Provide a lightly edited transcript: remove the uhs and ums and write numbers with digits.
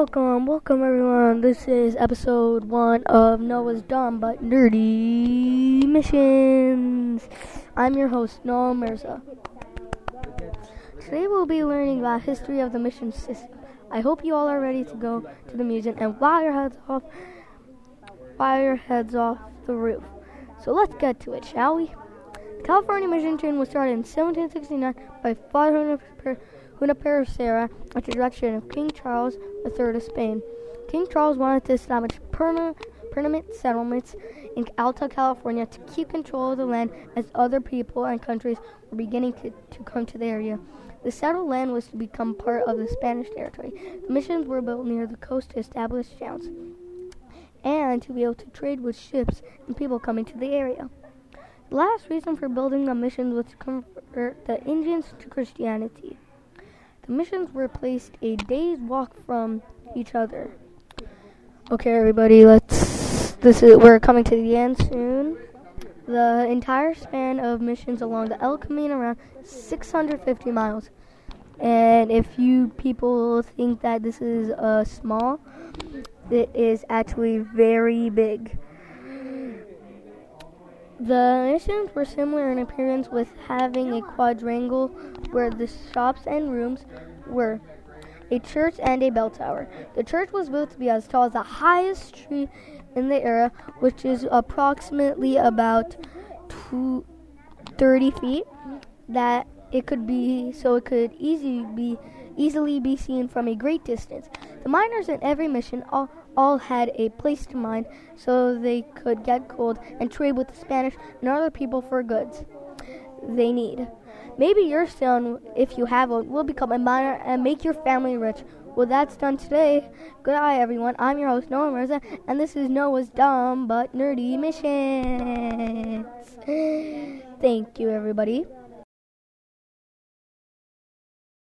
Welcome everyone. This is episode 1 of Noah's Dumb But Nerdy Missions. I'm your host, Noah Merza. Today we'll be learning about history of the mission system. I hope you all are ready to go to the museum and fire your heads off the roof. So let's get to it, shall we? The California Mission Train was started in 1769 by Father Junipero Serra at the direction of King Charles III of Spain. King Charles wanted to establish permanent settlements in Alta California to keep control of the land, as other people and countries were beginning to come to the area. The settled land was to become part of the Spanish territory. The missions were built near the coast to establish towns and to be able to trade with ships and people coming to the area. The last reason for building the missions was to convert the Indians to Christianity. The missions were placed a day's walk from each other. Okay, everybody, we're coming to the end soon. The entire span of missions along the El Camino around 650 miles. And if you people think that this is small, it is actually very big. The missions were similar in appearance, with having a quadrangle where the shops and rooms were, a church, and a bell tower. The church was built to be as tall as the highest tree in the area, which is approximately about 30 feet. It could easily be seen from a great distance. The miners in every mission all had a place to mine, so they could get gold and trade with the Spanish and other people for goods they need. Maybe your son, if you have one, will become a miner and make your family rich. Well, that's done today. Goodbye, everyone. I'm your host, Noah Merza, and this is Noah's Dumb But Nerdy Missions. Thank you, everybody.